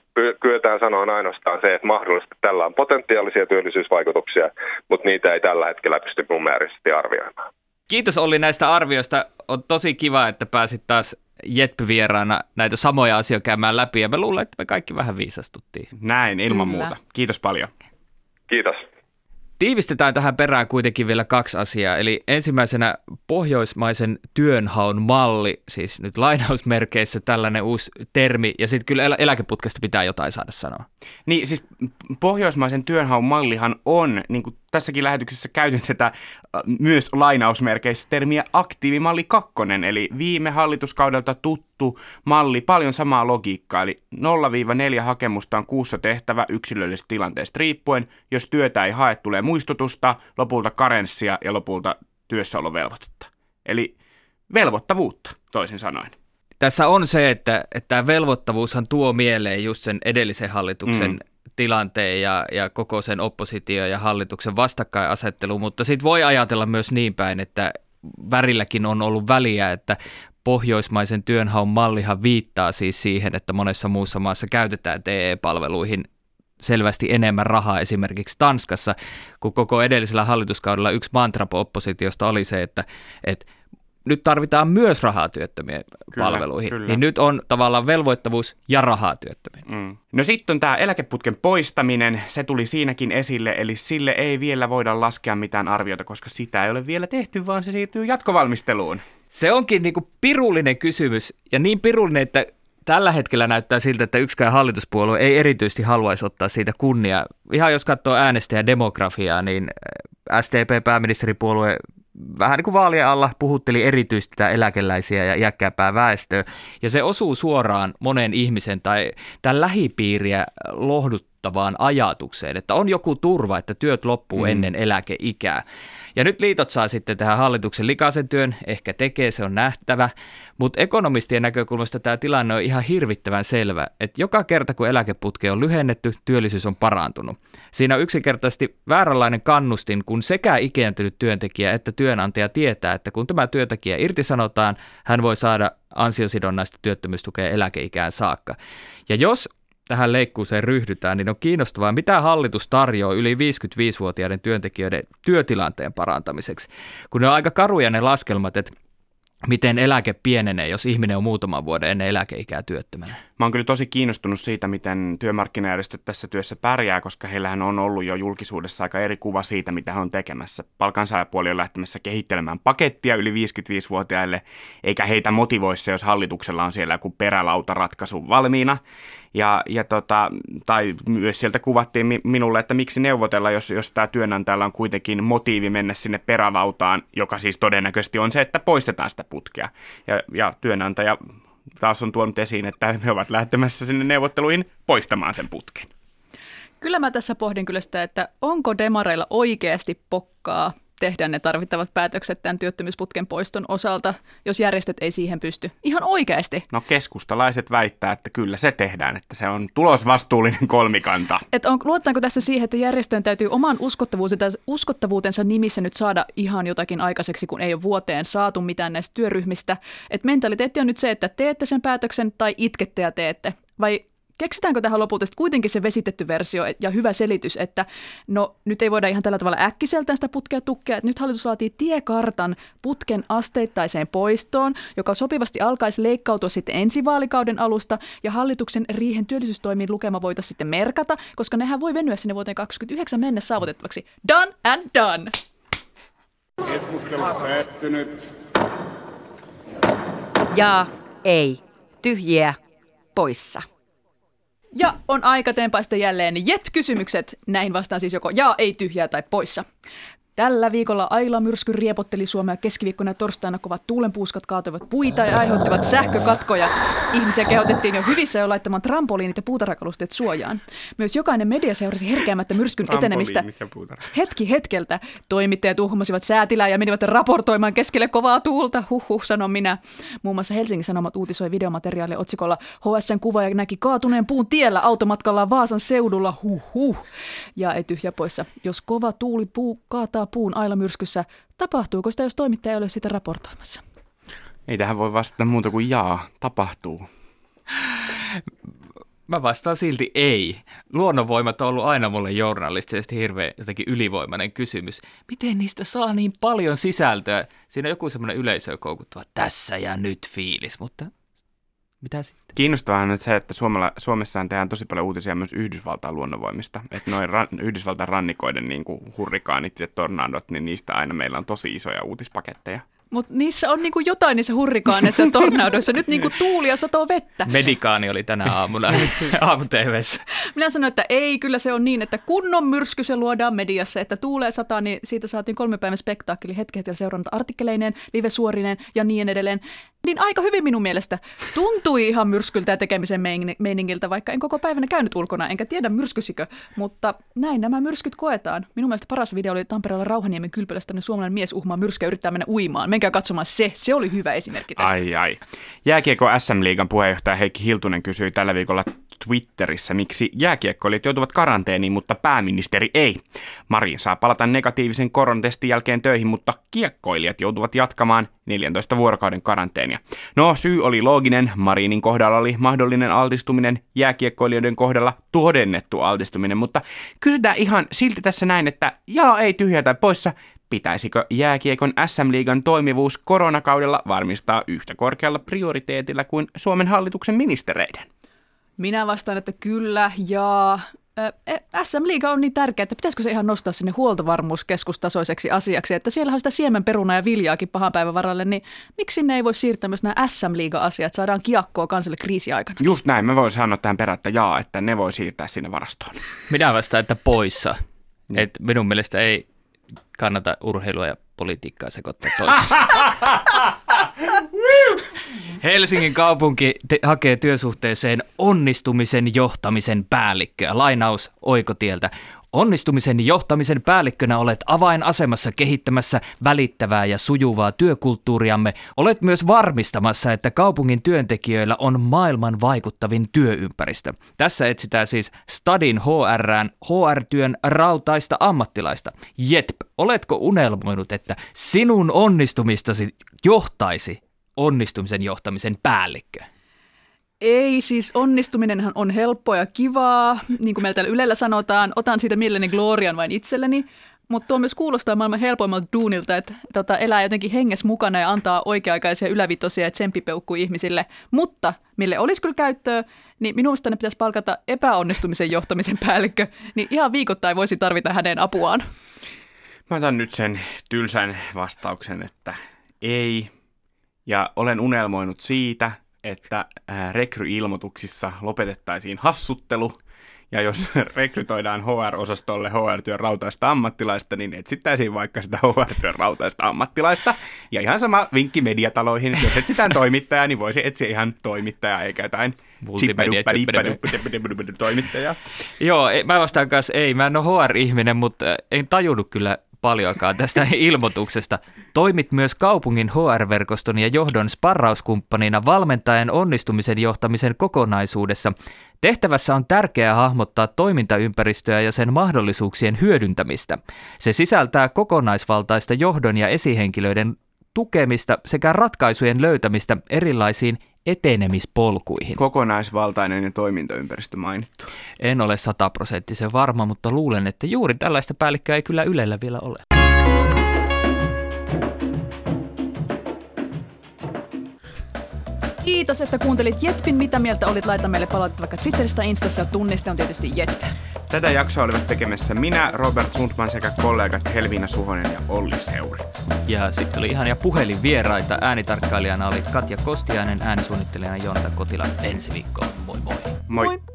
kyetään sanoa ainoastaan se, että mahdollisesti tällä on potentiaalisia työllisyysvaikutuksia, mutta niitä ei tällä hetkellä pysty numeerisesti arvioimaan. Kiitos Olli näistä arvioista. On tosi kiva, että pääsit taas J E T P-vieraana näitä samoja asioita käymään läpi, ja mä luulen, että me kaikki vähän viisastuttiin. Näin, ilman Kyllä. muuta. Kiitos paljon. Kiitos. Tiivistetään tähän perään kuitenkin vielä kaksi asiaa, eli ensimmäisenä pohjoismaisen työnhaun malli, siis nyt lainausmerkeissä tällainen uusi termi, ja sitten kyllä eläkeputkesta pitää jotain saada sanoa. Niin siis pohjoismaisen työnhaun mallihan on, niin kuin tässäkin lähetyksessä käytetään myös lainausmerkeissä termiä aktiivimalli kakkonen, eli viime hallituskaudelta tuttu malli, paljon samaa logiikkaa, eli nolla neljä hakemusta on kuussa tehtävä yksilöllisestä tilanteesta riippuen, jos työtä ei hae, tulee muistutusta, lopulta karenssia ja lopulta työssäolovelvoitetta, eli velvoittavuutta toisin sanoen. Tässä on se, että, että tämä velvoittavuushan tuo mieleen just sen edellisen hallituksen mm. tilanteen ja, ja koko sen oppositio- ja hallituksen vastakkainasettelu, mutta sitten voi ajatella myös niin päin, että värilläkin on ollut väliä, että pohjoismaisen työnhaun mallihan viittaa siis siihen, että monessa muussa maassa käytetään T E-palveluihin selvästi enemmän rahaa, esimerkiksi Tanskassa, kun koko edellisellä hallituskaudella yksi mantra oppositiosta oli se, että, että nyt tarvitaan myös rahaa työttömien kyllä, palveluihin. Kyllä. Niin nyt on tavallaan velvoittavuus ja rahaa työttömien. Mm. No sitten tämä eläkeputken poistaminen, se tuli siinäkin esille, eli sille ei vielä voida laskea mitään arviota, koska sitä ei ole vielä tehty, vaan se siirtyy jatkovalmisteluun. Se onkin niinku pirullinen kysymys ja niin pirullinen, että tällä hetkellä näyttää siltä, että yksikään hallituspuolue ei erityisesti haluaisi ottaa siitä kunniaa. Ihan jos katsoo äänestäjä demografiaa, niin S D P-pääministeripuolue vähän niin kuin vaalien alla puhutteli erityisesti tätä eläkeläisiä ja iäkkäämpää väestöä. Ja se osuu suoraan monen ihmisen tai tämän lähipiiriä lohduttavaan ajatukseen, että on joku turva, että työt loppuu mm. ennen eläkeikää. Ja nyt liitot saa sitten tähän hallituksen likaisen työn, ehkä tekee, se on nähtävä, mutta ekonomistien näkökulmasta tämä tilanne on ihan hirvittävän selvä, että joka kerta kun eläkeputke on lyhennetty, työllisyys on parantunut. Siinä on yksinkertaisesti vääränlainen kannustin, kun sekä ikääntynyt työntekijä että työnantaja tietää, että kun tämä työntekijä irtisanotaan, hän voi saada ansiosidonnaista työttömyystukea eläkeikään saakka. Ja jos tähän leikkuuseen ryhdytään, niin on kiinnostavaa, mitä hallitus tarjoaa yli viisikymmentäviisivuotiaiden työntekijöiden työtilanteen parantamiseksi, kun ne on aika karuja ne laskelmat, että miten eläke pienenee, jos ihminen on muutaman vuoden ennen eläkeikää työttömänä. Mä oon kyllä tosi kiinnostunut siitä, miten työmarkkinajärjestöt tässä työssä pärjää, koska heillähän on ollut jo julkisuudessa aika eri kuva siitä, mitä he on tekemässä. Palkansaajapuoli on lähtemässä kehittelemään pakettia yli viisikymmentäviisivuotiaille, eikä heitä motivoi se, jos hallituksella on siellä joku perälautaratkaisu valmiina. Ja, ja tota, tai myös sieltä kuvattiin mi- minulle, että miksi neuvotella, jos, jos tämä työnantajalla on kuitenkin motiivi mennä sinne perälautaan, joka siis todennäköisesti on se, että poistetaan sitä putkea. Ja, ja työnantaja taas on tuonut esiin, että he ovat lähtemässä sinne neuvotteluihin poistamaan sen putken. Kyllä mä tässä pohdin kyllä sitä, että onko demareilla oikeasti pokkaa tehdä ne tarvittavat päätökset tämän työttömyysputken poiston osalta, jos järjestöt ei siihen pysty. Ihan oikeasti. No keskustalaiset väittää, että kyllä se tehdään, että se on tulosvastuullinen kolmikanta. Et on, luottaanko tässä siihen, että järjestöjen täytyy oman uskottavuutensa nimissä nyt saada ihan jotakin aikaiseksi, kun ei ole vuoteen saatu mitään näistä työryhmistä. Et mentaliteetti on nyt se, että teette sen päätöksen tai itkette ja teette. Vai keksitäänkö tähän lopulta kuitenkin se vesitetty versio ja hyvä selitys, että no nyt ei voida ihan tällä tavalla äkkiseltään sitä putkea tukkea, että nyt hallitus laatii tiekartan putken asteittaiseen poistoon, joka sopivasti alkaisi leikkautua sitten ensi vaalikauden alusta ja hallituksen riihen työllisyystoimiin lukema voitaisiin sitten merkata, koska nehän voi venyä sinne vuoteen kaksituhattakaksikymmentäyhdeksän mennessä saavutettavaksi. Done and done! Keskustelu päättynyt. Jaa, ei, tyhjiä, poissa. Ja on aika tempaista jälleen Jet-kysymykset. Näin vastaan siis joko jaa, ei, tyhjää tai poissa. Tällä viikolla Aila myrsky riepotteli Suomea keskiviikkona ja torstaina kovat tuulenpuuskat kaatoivat puita ja aiheuttivat sähkökatkoja. Ihmisiä kehotettiin jo hyvissä jo laittamaan trampoliinit ja puutarhakalusteet suojaan. Myös jokainen media seurasi herkeämättä myrskyn etenemistä hetki hetkeltä. Toimittajat uhmasivat säätilää ja menivät raportoimaan keskelle kovaa tuulta. Huhhuh, sanon minä. Muun muassa Helsingin Sanomat uutisoi videomateriaalia otsikolla H S:n kuvaaja näki kaatuneen puun tiellä automatkallaan Vaasan seudulla. Huhhuh. Ja ei tyhjä poissa. Jos kova tuuli puu kaataa puun aila myrskyssä. Tapahtuuko sitä, jos toimittaja ei ole sitä raportoimassa? Ei tähän voi vastata muuta kuin jaa, tapahtuu. Mä vastaan silti ei. Luonnonvoimat on ollut aina mulle journalistisesti hirveän jotenkin ylivoimainen kysymys. Miten niistä saa niin paljon sisältöä? Siinä on joku semmoinen yleisöä koukuttava tässä ja nyt fiilis, mutta mitä sitten? Kiinnostavaa on se, että Suomella, Suomessaan tehdään tosi paljon uutisia myös Yhdysvaltain luonnonvoimista. Että noin ran, Yhdysvaltain rannikoiden niin kuin hurrikaanit ja tornadot, niin niistä aina meillä on tosi isoja uutispaketteja. Mutta niissä on niinku jotain niissä hurrikaaneissa ja tornaudoissa. Nyt niinku tuuli ja satoo vettä. Medikaani oli tänä aamuna aamu-tv:ssä. Minä sanoin, että ei, kyllä se on niin, että kunnon myrsky se luodaan mediassa. Että tuulee sataa, niin siitä saatiin kolme päivän spektaakkeli hetki hetkellä seurannut artikkeleineen, livesuorineen ja niin edelleen. Niin aika hyvin minun mielestä. Tuntui ihan myrskyltä ja tekemisen meiningiltä, vaikka en koko päivänä käynyt ulkona, enkä tiedä myrskysikö. Mutta näin nämä myrskyt koetaan. Minun mielestä paras video oli Tampereella Rauhaniemen kylpylässä tämmöinen suomalainen mies uhmaa myrskyä yrittää mennä uimaan. Menkää katsomaan se. Se oli hyvä esimerkki tästä. Ai ai. Jääkiekko S M-liigan puheenjohtaja Heikki Hiltunen kysyi tällä viikolla Twitterissä, miksi jääkiekkoilijat joutuvat karanteeniin, mutta pääministeri ei. Marin saa palata negatiivisen koronatestin jälkeen töihin, mutta kiekkoilijat joutuvat jatkamaan neljäntoista vuorokauden karanteenia. No, syy oli looginen. Marinin kohdalla oli mahdollinen altistuminen, jääkiekkoilijoiden kohdalla todennettu altistuminen, mutta kysytään ihan silti tässä näin, että jaa ei tyhjätä poissa. Pitäisikö jääkiekon äs äm-liigan toimivuus koronakaudella varmistaa yhtä korkealla prioriteetilla kuin Suomen hallituksen ministereiden? Minä vastaan, että kyllä ja äs äm-liiga on niin tärkeä, että pitäisikö se ihan nostaa sinne huoltovarmuuskeskustasoiseksi asiaksi, että siellä on sitä siemenperunaa ja viljaakin pahan päivän varalle, niin miksi sinne ei voi siirtää myös nämä äs äm-liiga-asiat, saadaan kiekkoa kansalle kriisiaikana? Just näin, mä voin sanoa tähän perään, että jaa, että ne voi siirtää sinne varastoon. Minä vastaan, että poissa. Et minun mielestä ei kannata urheilua ja politiikkaa sekoittaa toisessa. Helsingin kaupunki te- hakee työsuhteeseen onnistumisen johtamisen päällikköä. Lainaus Oikotieltä. Onnistumisen johtamisen päällikkönä olet avainasemassa kehittämässä välittävää ja sujuvaa työkulttuuriamme. Olet myös varmistamassa, että kaupungin työntekijöillä on maailman vaikuttavin työympäristö. Tässä etsitään siis Stadin H R:ään H R-työn rautaista ammattilaista. Jetp, oletko unelmoinut, että sinun onnistumistasi johtaisi onnistumisen johtamisen päällikkö? Ei, siis onnistuminenhan on helppoa ja kivaa, niin kuin meillä täällä Ylellä sanotaan, otan siitä mielelläni glorian vain itselleni, mutta tuo myös kuulostaa maailman helpoimmalta duunilta, että tota, elää jotenkin henges mukana ja antaa oikea-aikaisia ylävitosia ja tsemppipeukkuja ihmisille, mutta mille olisi kyllä käyttöä, niin minun mielestä ne pitäisi palkata epäonnistumisen johtamisen päällikkö, niin ihan viikoittain voisi tarvita hänen apuaan. Mä otan nyt sen tylsän vastauksen, että ei, ja olen unelmoinut siitä, että rekryilmoituksissa lopetettaisiin hassuttelu, ja jos rekrytoidaan H R-osastolle H R-työn rautaista ammattilaista, niin etsittäisiin vaikka sitä H R-työn rautaista ammattilaista. Ja ihan sama vinkki mediataloihin, jos etsitään toimittajaa, niin voisi etsiä ihan toimittajaa, eikä jotain toimittajaa. Joo, mä vastaan kanssa ei, mä en ole H R-ihminen, mutta en tajunnut kyllä paljonkaan tästä ilmoituksesta. Toimit myös kaupungin H R-verkoston ja johdon sparrauskumppanina valmentajan onnistumisen johtamisen kokonaisuudessa. Tehtävässä on tärkeää hahmottaa toimintaympäristöä ja sen mahdollisuuksien hyödyntämistä. Se sisältää kokonaisvaltaista johdon ja esihenkilöiden tukemista sekä ratkaisujen löytämistä erilaisiin etenemispolkuihin. Kokonaisvaltainen ja toimintaympäristö mainittu. En ole sataprosenttisen varma, mutta luulen, että juuri tällaista päällikköä ei kyllä Ylellä vielä ole. Kiitos, että kuuntelit Jetpin. Mitä mieltä olit? Laita meille palautetta vaikka Twitteristä, Instassa ja tunniste on tietysti Jetpä. Tätä jaksoa olivat tekemässä minä, Robert Sundman sekä kollegat Helmiina Suhonen ja Olli Seuri. Ja sitten oli ihania puhelinvieraita. Äänitarkkailijana oli Katja Kostiainen, äänisuunnittelijana Joonta Kotila. Ensi viikkoon. Moi moi. Moi. Moi.